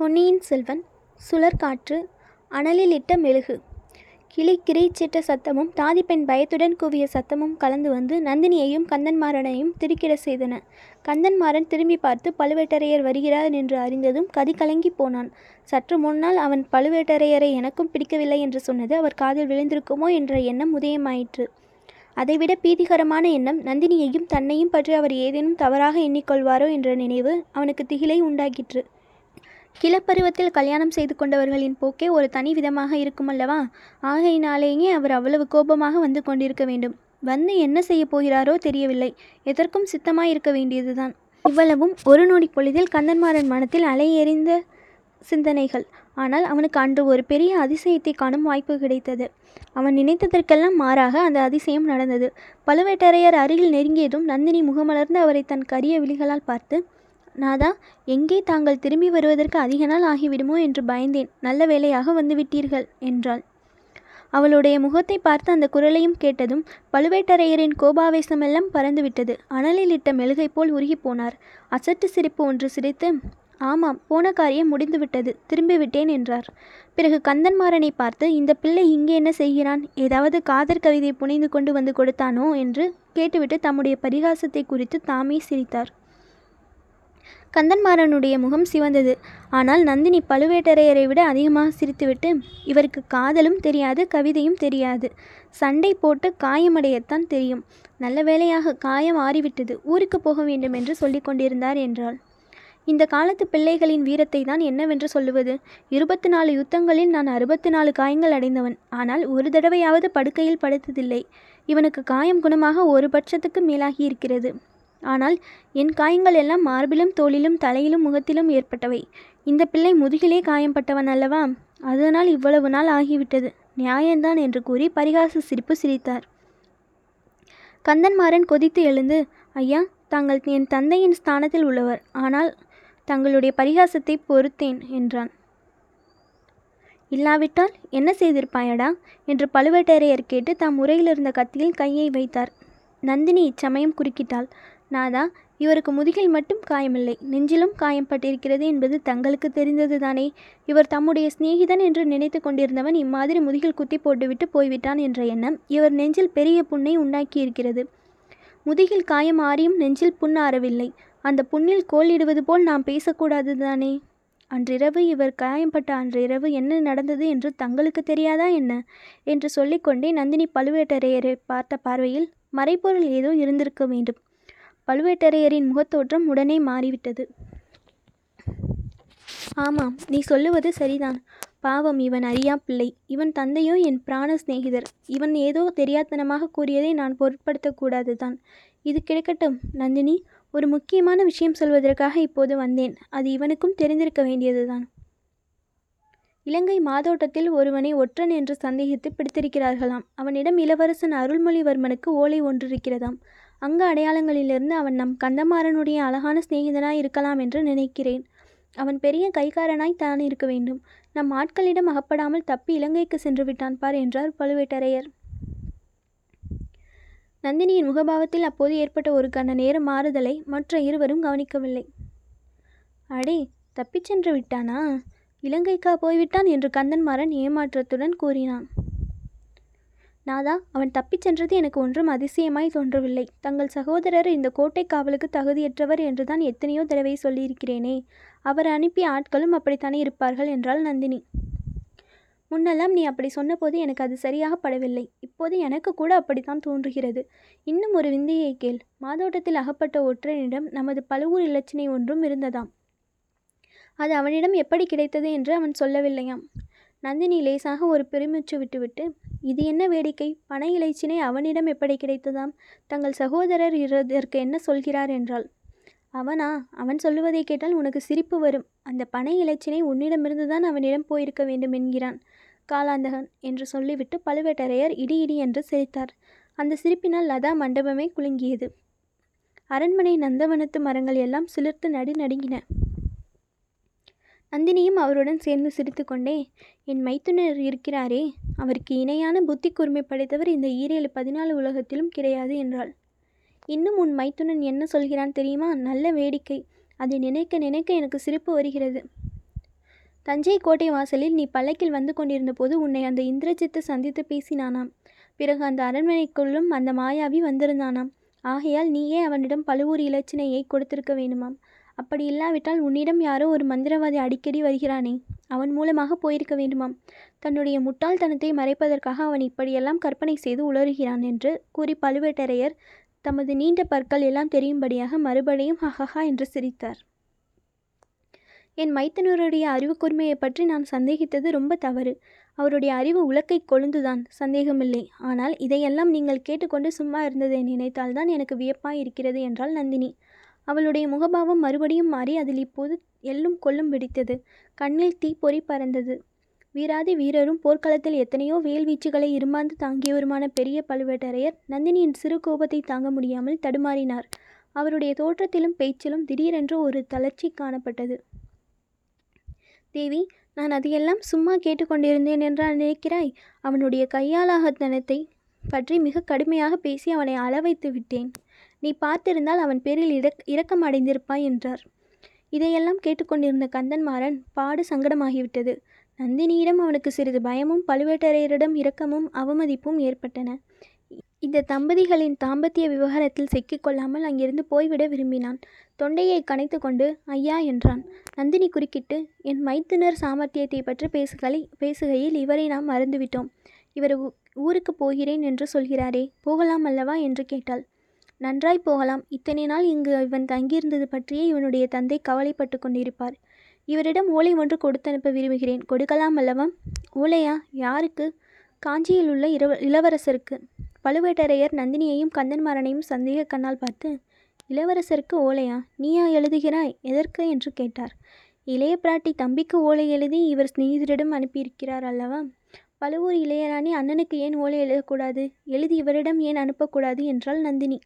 பொன்னியின் செல்வன், சுழற்காற்று, அனலில் இட்ட மெழுகு. கிளி கிரைச்சிட்ட சத்தமும் தாதிப்பெண் பயத்துடன் கூவிய சத்தமும் கலந்து வந்து நந்தினியையும் கந்தன்மாறனையும் திருக்கிட செய்தன. கந்தன்மாறன் திரும்பி பார்த்து பழுவேட்டரையர் வருகிறார் என்று அறிந்ததும் கதி கலங்கி போனான். சற்று முன்னால் அவன் பழுவேட்டரையரை எனக்கும் பிடிக்கவில்லை என்று சொன்னது அவர் காதில் விழுந்திருக்குமோ என்ற எண்ணம் உதயமாயிற்று. அதைவிட பீதிகரமான எண்ணம், நந்தினியையும் தன்னையும் பற்றி அவர் ஏதேனும் தவறாக எண்ணிக்கொள்வாரோ என்ற நினைவு அவனுக்கு திகிலை உண்டாக்கிற்று. கிளப்பருவத்தில் கல்யாணம் செய்து கொண்டவர்களின் போக்கே ஒரு தனி விதமாக இருக்குமல்லவா? ஆகையினாலேயே அவர் அவ்வளவு கோபமாக வந்து கொண்டிருக்க வேண்டும். வந்து என்ன செய்ய போகிறாரோ தெரியவில்லை. எதற்கும் சித்தமாயிருக்க வேண்டியதுதான். இவ்வளவும் ஒரு நொடி பொழுதில் கந்தன்மாறன் மனத்தில் அலையெறிந்த சிந்தனைகள். ஆனால் அவனுக்கு அன்று ஒரு பெரிய அதிசயத்தை காணும் வாய்ப்பு கிடைத்தது. அவன் நினைத்ததற்கெல்லாம் மாறாக அந்த அதிசயம் நடந்தது. பழுவேட்டரையர் அருகில் நெருங்கியதும் நந்தினி முகமலர்ந்து அவரை தன் கரிய விழிகளால் பார்த்து, நாதா, எங்கே தாங்கள் திரும்பி வருவதற்கு அதிக நாள் ஆகிவிடுமோ என்று பயந்தேன். நல்ல வேளையாக வந்துவிட்டீர்கள் என்றாள். அவளுடைய முகத்தை பார்த்து அந்த குரலையும் கேட்டதும் பழுவேட்டரையரின் கோபாவேசமெல்லாம் பறந்துவிட்டது. அனலில் இட்ட மெழுகை போல் உருகி போனார். அசட்டு சிரிப்பு ஒன்று சிரித்து, ஆமாம், போன காரியம் முடிந்துவிட்டது, திரும்பிவிட்டேன் என்றார். பிறகு கந்தன்மாறனை பார்த்து, இந்த பிள்ளை இங்கே என்ன செய்கிறான்? ஏதாவது காதற் கவிதை புனைந்து கொண்டு வந்து கொடுத்தானோ என்று கேட்டுவிட்டு தம்முடைய பரிகாசத்தை குறித்து தாமே சிரித்தார். கந்தன்மாறனுடைய முகம் சிவந்தது. ஆனால் நந்தினி பழுவேட்டரையரை விட அதிகமாக சிரித்துவிட்டு, இவருக்கு காதலும் தெரியாது, கவிதையும் தெரியாது, சண்டை போட்டு காயமடையத்தான் தெரியும். நல்ல வேளையாக காயம் ஆறிவிட்டது, ஊருக்கு போக வேண்டும் என்று சொல்லி கொண்டிருந்தார் என்றாள். இந்த காலத்து பிள்ளைகளின் வீரத்தை தான் என்னவென்று சொல்லுவது? 24 யுத்தங்களில் நான் 64 காயங்கள் அடைந்தவன். ஆனால் ஒரு தடவையாவது படுக்கையில் படுத்ததில்லை. இவனுக்கு காயம் குணமாக 1 வருஷத்துக்கு மேலாகி இருக்கிறது. ஆனால் என் காயங்கள் எல்லாம் மார்பிலும் தோளிலும் தலையிலும் முகத்திலும் ஏற்பட்டவை. இந்த பிள்ளை முதுகிலே காயம்பட்டவன் அல்லவா? அதனால் இவ்வளவு நாள் ஆகிவிட்டது. நியாயம்தான் என்று கூறி பரிகாச சிரிப்பு சிரித்தார். கந்தன்மாறன் கொதித்து எழுந்து, ஐயா, தாங்கள் என் தந்தையின் ஸ்தானத்தில் உள்ளவர். ஆனால் தங்களுடைய பரிகாசத்தை பொறுத்தேன் என்றான். இல்லாவிட்டால் என்ன செய்திருப்பாயடா என்று பழுவேட்டரையர் கேட்டு தாம் உரையிலிருந்த கத்தியில் கையை வைத்தார். நந்தினி இச்சமயம் குறுக்கிட்டாள். நாதா, இவருக்கு முதுகில் மட்டும் காயமில்லை, நெஞ்சிலும் காயம்பட்டிருக்கிறது என்பது தங்களுக்கு தெரிந்தது தானே? இவர் தம்முடைய சிநேகிதன் என்று நினைத்து கொண்டிருந்தவன் இம்மாதிரி முதுகில் குத்தி போட்டுவிட்டு போய்விட்டான் என்ற எண்ணம் இவர் நெஞ்சில் பெரிய புண்ணை உண்டாக்கியிருக்கிறது. முதுகில் காயம் ஆறியும் நெஞ்சில் புண் ஆறவில்லை. அந்த புண்ணில் கோலிடுவது போல் நாம் பேசக்கூடாது தானே? அன்றிரவு இவர் காயம்பட்ட அன்றிரவு என்ன நடந்தது என்று தங்களுக்கு தெரியாதா என்ன என்று சொல்லிக்கொண்டே நந்தினி பழுவேட்டரையரை பார்த்த பார்வையில் மறைப்பொருள் ஏதோ இருந்திருக்க வேண்டும். பழுவேட்டரையரின் முகத்தோற்றம் உடனே மாறிவிட்டது. ஆமாம், நீ சொல்லுவது சரிதான். பாவம், இவன் அறியா பிள்ளை. இவன் தந்தையோ என் பிராண சிநேகிதர். இவன் ஏதோ தெரியாத்தனமாக கூறியதை நான் பொருட்படுத்தக்கூடாது தான். இது கிடைக்கட்டும். நந்தினி, ஒரு முக்கியமான விஷயம் சொல்வதற்காக இப்போது வந்தேன். அது இவனுக்கும் தெரிந்திருக்க வேண்டியதுதான். இலங்கை மாதோட்டத்தில் ஒருவனை ஒற்றன் என்று சந்தேகித்து பிடித்திருக்கிறார்களாம். அவனிடம் இளவரசன் அருள்மொழிவர்மனுக்கு ஓலை ஒன்றிருக்கிறதாம். அங்க அடையாளங்களிலிருந்து அவன் நம் கந்தமாறனுடைய அழகான சிநேகிதனாய் இருக்கலாம் என்று நினைக்கிறேன். அவன் பெரிய கைக்காரனாய் தான் இருக்க வேண்டும். நம் ஆட்களிடம் அகப்படாமல் தப்பி இலங்கைக்கு சென்று விட்டான் பார் என்றார் பழுவேட்டரையர். நந்தினியின் முகபாவத்தில் அப்போது ஏற்பட்ட ஒரு கண நேர மாறுதலை மற்ற இருவரும் கவனிக்கவில்லை. அடே, தப்பிச் சென்று விட்டானா? இலங்கைக்கா போய்விட்டான் என்று கந்தன்மாறன் ஏமாற்றத்துடன் கூறினான். நாதா, அவன் தப்பிச் சென்றது எனக்கு ஒன்றும் அதிசயமாய் தோன்றவில்லை. தங்கள் சகோதரர் இந்த கோட்டை காவலுக்கு தகுதியற்றவர் என்றுதான் எத்தனையோ தடவை சொல்லியிருக்கிறேனே. அவர் அனுப்பிய ஆட்களும் அப்படித்தானே இருப்பார்கள் என்றாள் நந்தினி. முன்னெல்லாம் நீ அப்படி சொன்னபோது எனக்கு அது சரியாக படவில்லை. இப்போது எனக்கு கூட அப்படித்தான் தோன்றுகிறது. இன்னும் ஒரு விந்தையை கேள். மாதோட்டத்தில் அகப்பட்ட ஒற்றனிடம் நமது பழுவூர் இலச்சினை ஒன்றும் இருந்ததாம். அது அவனிடம் எப்படி கிடைத்தது என்று அவன் சொல்லவில்லையாம். நந்தினி லேசாக ஒரு பெருமிச்சு விட்டுவிட்டு, இது என்ன வேடிக்கை? பனை இலைச்சினை அவனிடம் எப்படி கிடைத்ததாம்? தங்கள் சகோதரர் இதற்கு என்ன சொல்கிறார் என்றாள். அவனா? அவன் சொல்லுவதை கேட்டால் உனக்கு சிரிப்பு வரும். அந்த பனை இலைச்சினை உன்னிடமிருந்து தான் அவனிடம் போயிருக்க வேண்டும் என்கிறான் காலாந்தகன் என்று சொல்லிவிட்டு பழுவேட்டரையர் இடி இடி என்று சிரித்தார். அந்த சிரிப்பினால் லதா மண்டபமே குலுங்கியது. அரண்மனை நந்தவனத்து மரங்கள் எல்லாம் சிலிர்த்து நடுநடுங்கின. நந்தினியும் அவருடன் சேர்ந்து சிரித்துக்கொண்டே, என் மைத்துனர் இருக்கிறாரே, அவருக்கு இணையான புத்தி கூர்மை படைத்தவர் இந்த 17-14 உலகத்திலும் கிடையாது என்றாள். இன்னும் உன் மைத்துனன் என்ன சொல்கிறான் தெரியுமா? நல்ல வேடிக்கை. அதை நினைக்க நினைக்க எனக்கு சிரிப்பு வருகிறது. தஞ்சை கோட்டை வாசலில் நீ பல்லக்கில் வந்து கொண்டிருந்த போது உன்னை அந்த இந்திரஜித்து சந்தித்து பேசினானாம். பிறகு அந்த அரண்மனைக்குள்ளும் அந்த மாயாவி வந்திருந்தானாம். ஆகையால் நீயே அவனிடம் பழுவூர் இலச்சினையை கொடுத்திருக்க வேணுமாம். அப்படி இல்லாவிட்டால் உன்னிடம் யாரோ ஒரு மந்திரவாதி அடிக்கடி வருகிறானே, அவன் மூலமாக போயிருக்க வேண்டுமாம். தன்னுடைய முட்டாள்தனத்தை மறைப்பதற்காக அவன் இப்படியெல்லாம் கற்பனை செய்து உளறுகிறான் என்று கூறி பழுவேட்டரையர் தமது நீண்ட பற்கள் எல்லாம் தெரியும்படியாக மறுபடியும் ஹஹஹா என்று சிரித்தார். என் மைத்தனருடைய அறிவு கூர்மையை பற்றி நான் சந்தேகித்தது ரொம்ப தவறு. அவருடைய அறிவு உலக்கை கொழுந்துதான், சந்தேகமில்லை. ஆனால் இதையெல்லாம் நீங்கள் கேட்டுக்கொண்டு சும்மா இருந்ததை நினைத்தால்தான் எனக்கு வியப்பாய் இருக்கிறது என்றாள் நந்தினி. அவளுடைய முகபாவம் மறுபடியும் மாறி அதில் இப்போது எள்ளும் கொள்ளும் பிடித்தது. கண்ணில் தீப்பொறி பறந்தது. வீராதி வீரரும் போர்க்களத்தில் எத்தனையோ வேல்வீச்சுகளை இருமாந்து தாங்கியவருமான பெரிய பழுவேட்டரையர் நந்தினியின் சிறு கோபத்தை தாங்க முடியாமல் தடுமாறினார். அவருடைய தோற்றத்திலும் பேச்சிலும் திடீரென்று ஒரு தளர்ச்சி காணப்பட்டது. தேவி, நான் அதையெல்லாம் சும்மா கேட்டுக்கொண்டிருந்தேன் என்றால் நினைக்கிறாய்? அவனுடைய கையாலாகத்தனத்தை பற்றி மிக கடுமையாக பேசி அவனை அளவைத்து விட்டேன். நீ பார்த்திருந்தால் அவன் பேரில் இரக்கம் அடைந்திருப்பாய் என்றார். இதையெல்லாம் கேட்டுக்கொண்டிருந்த கந்தன்மாறன் பாடு சங்கடமாகிவிட்டது. நந்தினியிடம் அவனுக்கு சிறிது பயமும் பழுவேட்டரையரிடம் இரக்கமும் அவமதிப்பும் ஏற்பட்டன. இந்த தம்பதிகளின் தாம்பத்திய விவகாரத்தில் சிக்கிக்கொள்ளாமல் அங்கிருந்து போய்விட விரும்பினான். தொண்டையை கனைத்து கொண்டு ஐயா என்றான். நந்தினி குறுக்கிட்டு, என் மைத்துனர் சாமர்த்தியத்தை பற்றி பேசுகையில் இவரை நாம் மறந்துவிட்டோம். இவர் ஊருக்கு போகிறேன் என்று சொல்கிறாரே, போகலாம் அல்லவா என்று கேட்டாள். நன்றாய் போகலாம். இத்தனை நாள் இங்கு இவன் தங்கியிருந்தது பற்றியே இவனுடைய தந்தை கவலைப்பட்டு கொண்டிருப்பார். இவரிடம் ஓலை ஒன்று கொடுத்தனுப்ப விரும்புகிறேன், கொடுக்கலாம் அல்லவா? ஓலையா? யாருக்கு? காஞ்சியில் உள்ள இளவரசருக்கு. பழுவேட்டரையர் நந்தினியையும் கந்தன்மாறனையும் சந்தேக கண்ணால் பார்த்து, இளவரசருக்கு ஓலையா? நீயா எழுதுகிறாய்? எதற்கு என்று கேட்டார். இளைய பிராட்டி தம்பிக்கு ஓலை எழுதி இவர் ஸ்நேகிதரிடம் அனுப்பியிருக்கிறார் அல்லவா? பழுவூர் இளையராணி அண்ணனுக்கு ஏன் ஓலை எழுதக்கூடாது? எழுதி இவரிடம் ஏன் அனுப்பக்கூடாது என்றாள் நந்தினி.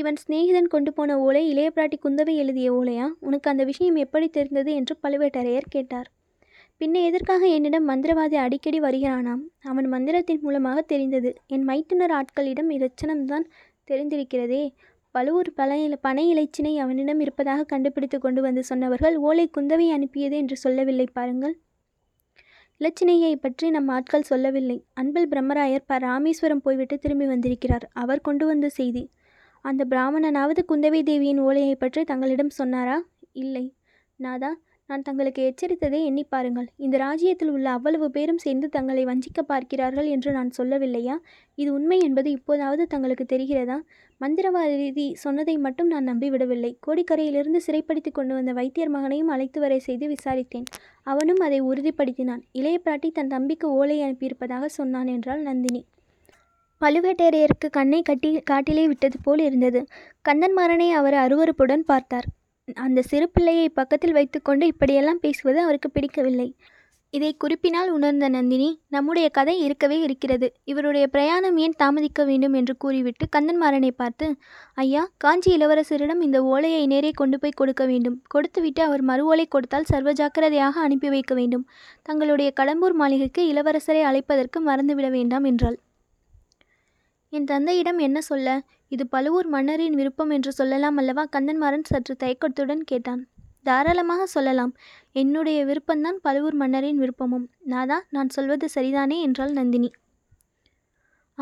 இவன் ஸ்நேகிதன் கொண்டு போன ஓலை இளைய பிராட்டி குந்தவை எழுதிய ஓலையா? உனக்கு அந்த விஷயம் எப்படி தெரிந்தது என்று பழுவேட்டரையர் கேட்டார். பின்ன எதற்காக என்னிடம் மந்திரவாதி அடிக்கடி வருகிறானாம்? அவன் மந்திரத்தின் மூலமாக தெரிந்தது. என் மைத்துனர் ஆட்களிடம் இலட்சணம்தான் தெரிந்திருக்கிறதே. பழுவூர் பனை இலச்சினை அவனிடம் இருப்பதாக கண்டுபிடித்து கொண்டு வந்து சொன்னவர்கள் ஓலை குந்தவை அனுப்பியது என்று சொல்லவில்லை பாருங்கள். இலச்சினையை பற்றி நம் ஆட்கள் சொல்லவில்லை. அன்பில் பிரம்மராயர் ராமேஸ்வரம் போய்விட்டு திரும்பி வந்திருக்கிறார். அவர் கொண்டு வந்த செய்தி. அந்த பிராமணனாவது குந்தவை தேவியின் ஓலையை பற்றி தங்களிடம் சொன்னாரா? இல்லை. நாதா, நான் தங்களுக்கு எச்சரித்ததை எண்ணி பாருங்கள். இந்த ராஜ்யத்தில் உள்ள அவ்வளவு பேரும் சேர்ந்து தங்களை வஞ்சிக்க பார்க்கிறார்கள் என்று நான் சொல்லவில்லையா? இது உண்மை என்பது இப்போதாவது தங்களுக்கு தெரிகிறதா? மந்திரவாதி சொன்னதை மட்டும் நான் நம்பிவிடவில்லை. கோடிக்கரையிலிருந்து சிறைப்படுத்தி கொண்டு வந்த வைத்தியர் மகனையும் அழைத்து வரை செய்து விசாரித்தேன். அவனும் அதை உறுதிப்படுத்தினான். இளைய பிராட்டி தன் தம்பிக்கு ஓலை அனுப்பியிருப்பதாக சொன்னான் என்றாள் நந்தினி. பழுவேட்டரையருக்கு கண்ணை காட்டிலே விட்டது போல் இருந்தது. கந்தன்மாறனை அவர் அருவருப்புடன் பார்த்தார். அந்த சிறு பிள்ளையை பக்கத்தில் வைத்துக்கொண்டு இப்படியெல்லாம் பேசுவது அவருக்கு பிடிக்கவில்லை. இதை குறிப்பினால் உணர்ந்த நந்தினி, நம்முடைய கதை இருக்கவே இருக்கிறது. இவருடைய பிரயாணம் ஏன் தாமதிக்க வேண்டும் என்று கூறிவிட்டு கந்தன்மாறனை பார்த்து, ஐயா, காஞ்சி இளவரசரிடம் இந்த ஓலையை நேரே கொண்டு போய் கொடுக்க வேண்டும். கொடுத்துவிட்டு அவர் மறு ஓலை கொடுத்தால் சர்வ ஜாக்கிரதையாக அனுப்பி வைக்க வேண்டும். தங்களுடைய கடம்பூர் மாளிகைக்கு இளவரசரை அழைப்பதற்கு மறந்துவிட வேண்டாம் என்றாள். என் தந்தையிடம் என்ன சொல்ல? இது பழுவூர் மன்னரின் விருப்பம் என்று சொல்லலாம் அல்லவா? கந்தன்மாறன் சற்று தயக்கத்துடன் கேட்டான். தாராளமாக சொல்லலாம். என்னுடைய விருப்பம்தான் பழுவூர் மன்னரின் விருப்பமும். நாதா, நான் சொல்வது சரிதானே என்றாள் நந்தினி.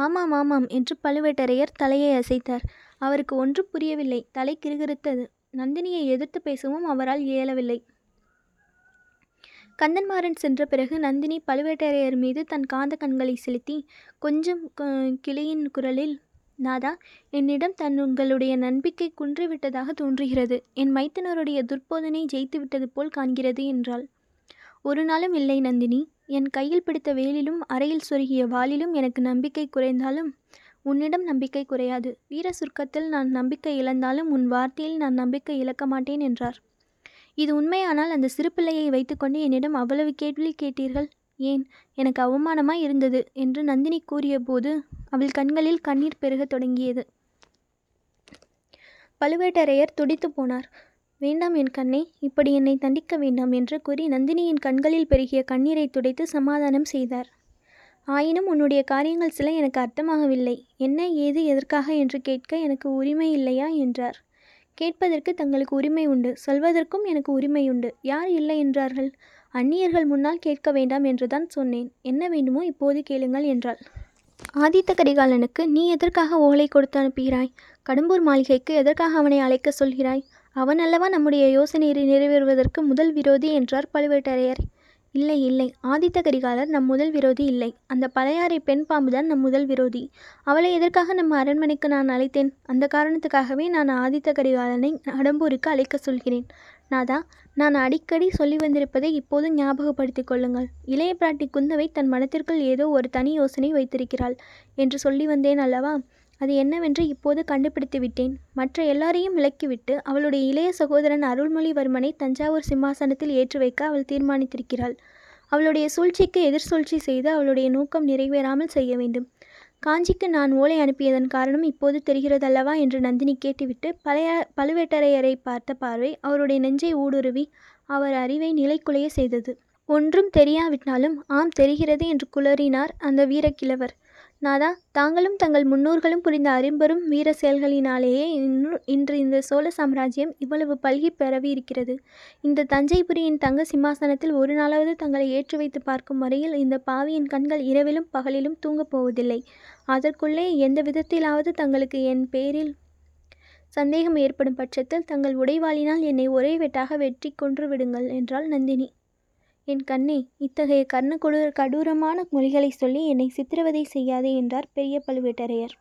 ஆமாம் ஆமாம் என்று பழுவேட்டரையர் தலையை அசைத்தார். அவருக்கு ஒன்று புரியவில்லை. தலை கிறுகிறுத்தது. நந்தினியை எதிர்த்து பேசவும் அவரால் இயலவில்லை. கந்தன்மாறன் சென்ற பிறகு நந்தினி பழுவேட்டரையர் மீது தன் காந்த கண்களை செலுத்தி கொஞ்சம் கிளியின் குரலில், நாதா, என்னிடம் தங்களுடைய நம்பிக்கை குன்றிவிட்டதாக தோன்றுகிறது. என் மைத்தனருடைய துர்போதனை ஜெயித்துவிட்டது போல் காண்கிறது என்றாள். ஒரு நாளும் இல்லை நந்தினி. என் கையில் பிடித்த வேலிலும் அறையில் சொருகிய வாளிலும் எனக்கு நம்பிக்கை குறைந்தாலும் உன்னிடம் நம்பிக்கை குறையாது. வீர சுருக்கத்தில் நான் நம்பிக்கை இழந்தாலும் உன் வார்த்தையில் நான் நம்பிக்கை இழக்க மாட்டேன் என்றார். இது உண்மையானால் அந்த சிறு பிள்ளையை வைத்துக்கொண்டு என்னிடம் அவ்வளவு கேள்வி கேட்டீர்கள். ஏன்? எனக்கு அவமானமாய் இருந்தது என்று நந்தினி கூறிய போது அவள் கண்களில் கண்ணீர் பெருக தொடங்கியது. பழுவேட்டரையர் துடித்து போனார். வேண்டாம் என் கண்ணே, இப்படி என்னை தண்டிக்க வேண்டாம் என்று கூறி நந்தினியின் கண்களில் பெருகிய கண்ணீரை துடைத்து சமாதானம் செய்தார். ஆயினும் உன்னுடைய காரியங்கள் சில எனக்கு அர்த்தமாகவில்லை. என்ன, ஏது, எதற்காக என்று கேட்க எனக்கு உரிமை இல்லையா என்றார். கேட்பதற்கு தங்களுக்கு உரிமை உண்டு, சொல்வதற்கும் எனக்கு உரிமை உண்டு. யார் இல்லை என்றார்கள்? அந்நியர்கள் முன்னால் கேட்க வேண்டாம் என்றுதான் சொன்னேன். என்ன வேண்டுமோ இப்போது கேளுங்கள் என்றாள். ஆதித்த கரிகாலனுக்கு நீ எதற்காக ஓலை கொடுத்து அனுப்புகிறாய்? கடம்பூர் மாளிகைக்கு எதற்காக அவனை அழைக்க சொல்கிறாய்? அவன் அல்லவா நம்முடைய யோசனையை நிறைவேறுவதற்கு முதல் விரோதி என்றார் பழுவேட்டரையர். இல்லை இல்லை, ஆதித்த கரிகாலர் நம் முதல் விரோதி இல்லை. அந்த பழையாறை பெண் பாம்புதான் நம் முதல் விரோதி. அவளை எதற்காக நம்ம அரண்மனைக்கு நான் அழைத்தேன்? அந்த காரணத்துக்காகவே நான் ஆதித்த கரிகாலனை கடம்பூருக்கு அழைக்க சொல்கிறேன். நாதா, நான் அடிக்கடி சொல்லி வந்திருப்பதை இப்போது ஞாபகப்படுத்திக் கொள்ளுங்கள். இளைய பிராட்டி குந்தவை தன் மனத்திற்குள் ஏதோ ஒரு தனி யோசனை வைத்திருக்கிறாள் என்று சொல்லி வந்தேன் அல்லவா? அது என்னவென்று இப்போது கண்டுபிடித்து விட்டேன். மற்ற எல்லாரையும் விலக்கிவிட்டு அவளுடைய இளைய சகோதரன் அருள்மொழிவர்மனை தஞ்சாவூர் சிம்மாசனத்தில் ஏற்றி வைக்க அவள் தீர்மானித்திருக்கிறாள். அவளுடைய சூழ்ச்சிக்கு எதிர் சூழ்ச்சி செய்து அவளுடைய நோக்கம் நிறைவேறாமல் செய்ய வேண்டும். காஞ்சிக்கு நான் ஓலை அனுப்பியதன் காரணம் இப்போது தெரிகிறதல்லவா என்று நந்தினி கேட்டுவிட்டு பழுவேட்டரையரை பார்த்த பார்வை அவருடைய நெஞ்சை ஊடுருவி அவர் அறிவை நிலைக்குலைய செய்தது. ஒன்றும் தெரியாவிட்டாலும் ஆம் தெரிகிறது என்று குளறினார் அந்த வீரக்கிழவர். நாதா, தாங்களும் தங்கள் முன்னோர்களும் புரிந்த அரும்பெரும் வீர செயல்களினாலேயே இன்று இந்த சோழ சாம்ராஜ்யம் இவ்வளவு பல்கி பரவி இருக்கிறது. இந்த தஞ்சைபுரியின் தங்க சிம்மாசனத்தில் ஒரு நாளாவது தங்களை ஏற்றி வைத்து பார்க்கும் வரையில் இந்த பாவியின் கண்கள் இரவிலும் பகலிலும் தூங்கப் போவதில்லை. அதற்குள்ளே எந்த விதத்திலாவது தங்களுக்கு என் பேரில் சந்தேகம் ஏற்படும் பட்சத்தில் தங்கள் உடைவாளினால் என்னை ஒரே வெட்டாக வெற்றி கொன்று விடுங்கள் என்றாள் நந்தினி. என் கண்ணே, இத்தகைய கர்ண கொடூரமான மொழிகளை சொல்லி என்னை சித்திரவதை செய்யாதே என்றார் பெரிய பழுவேட்டரையர்.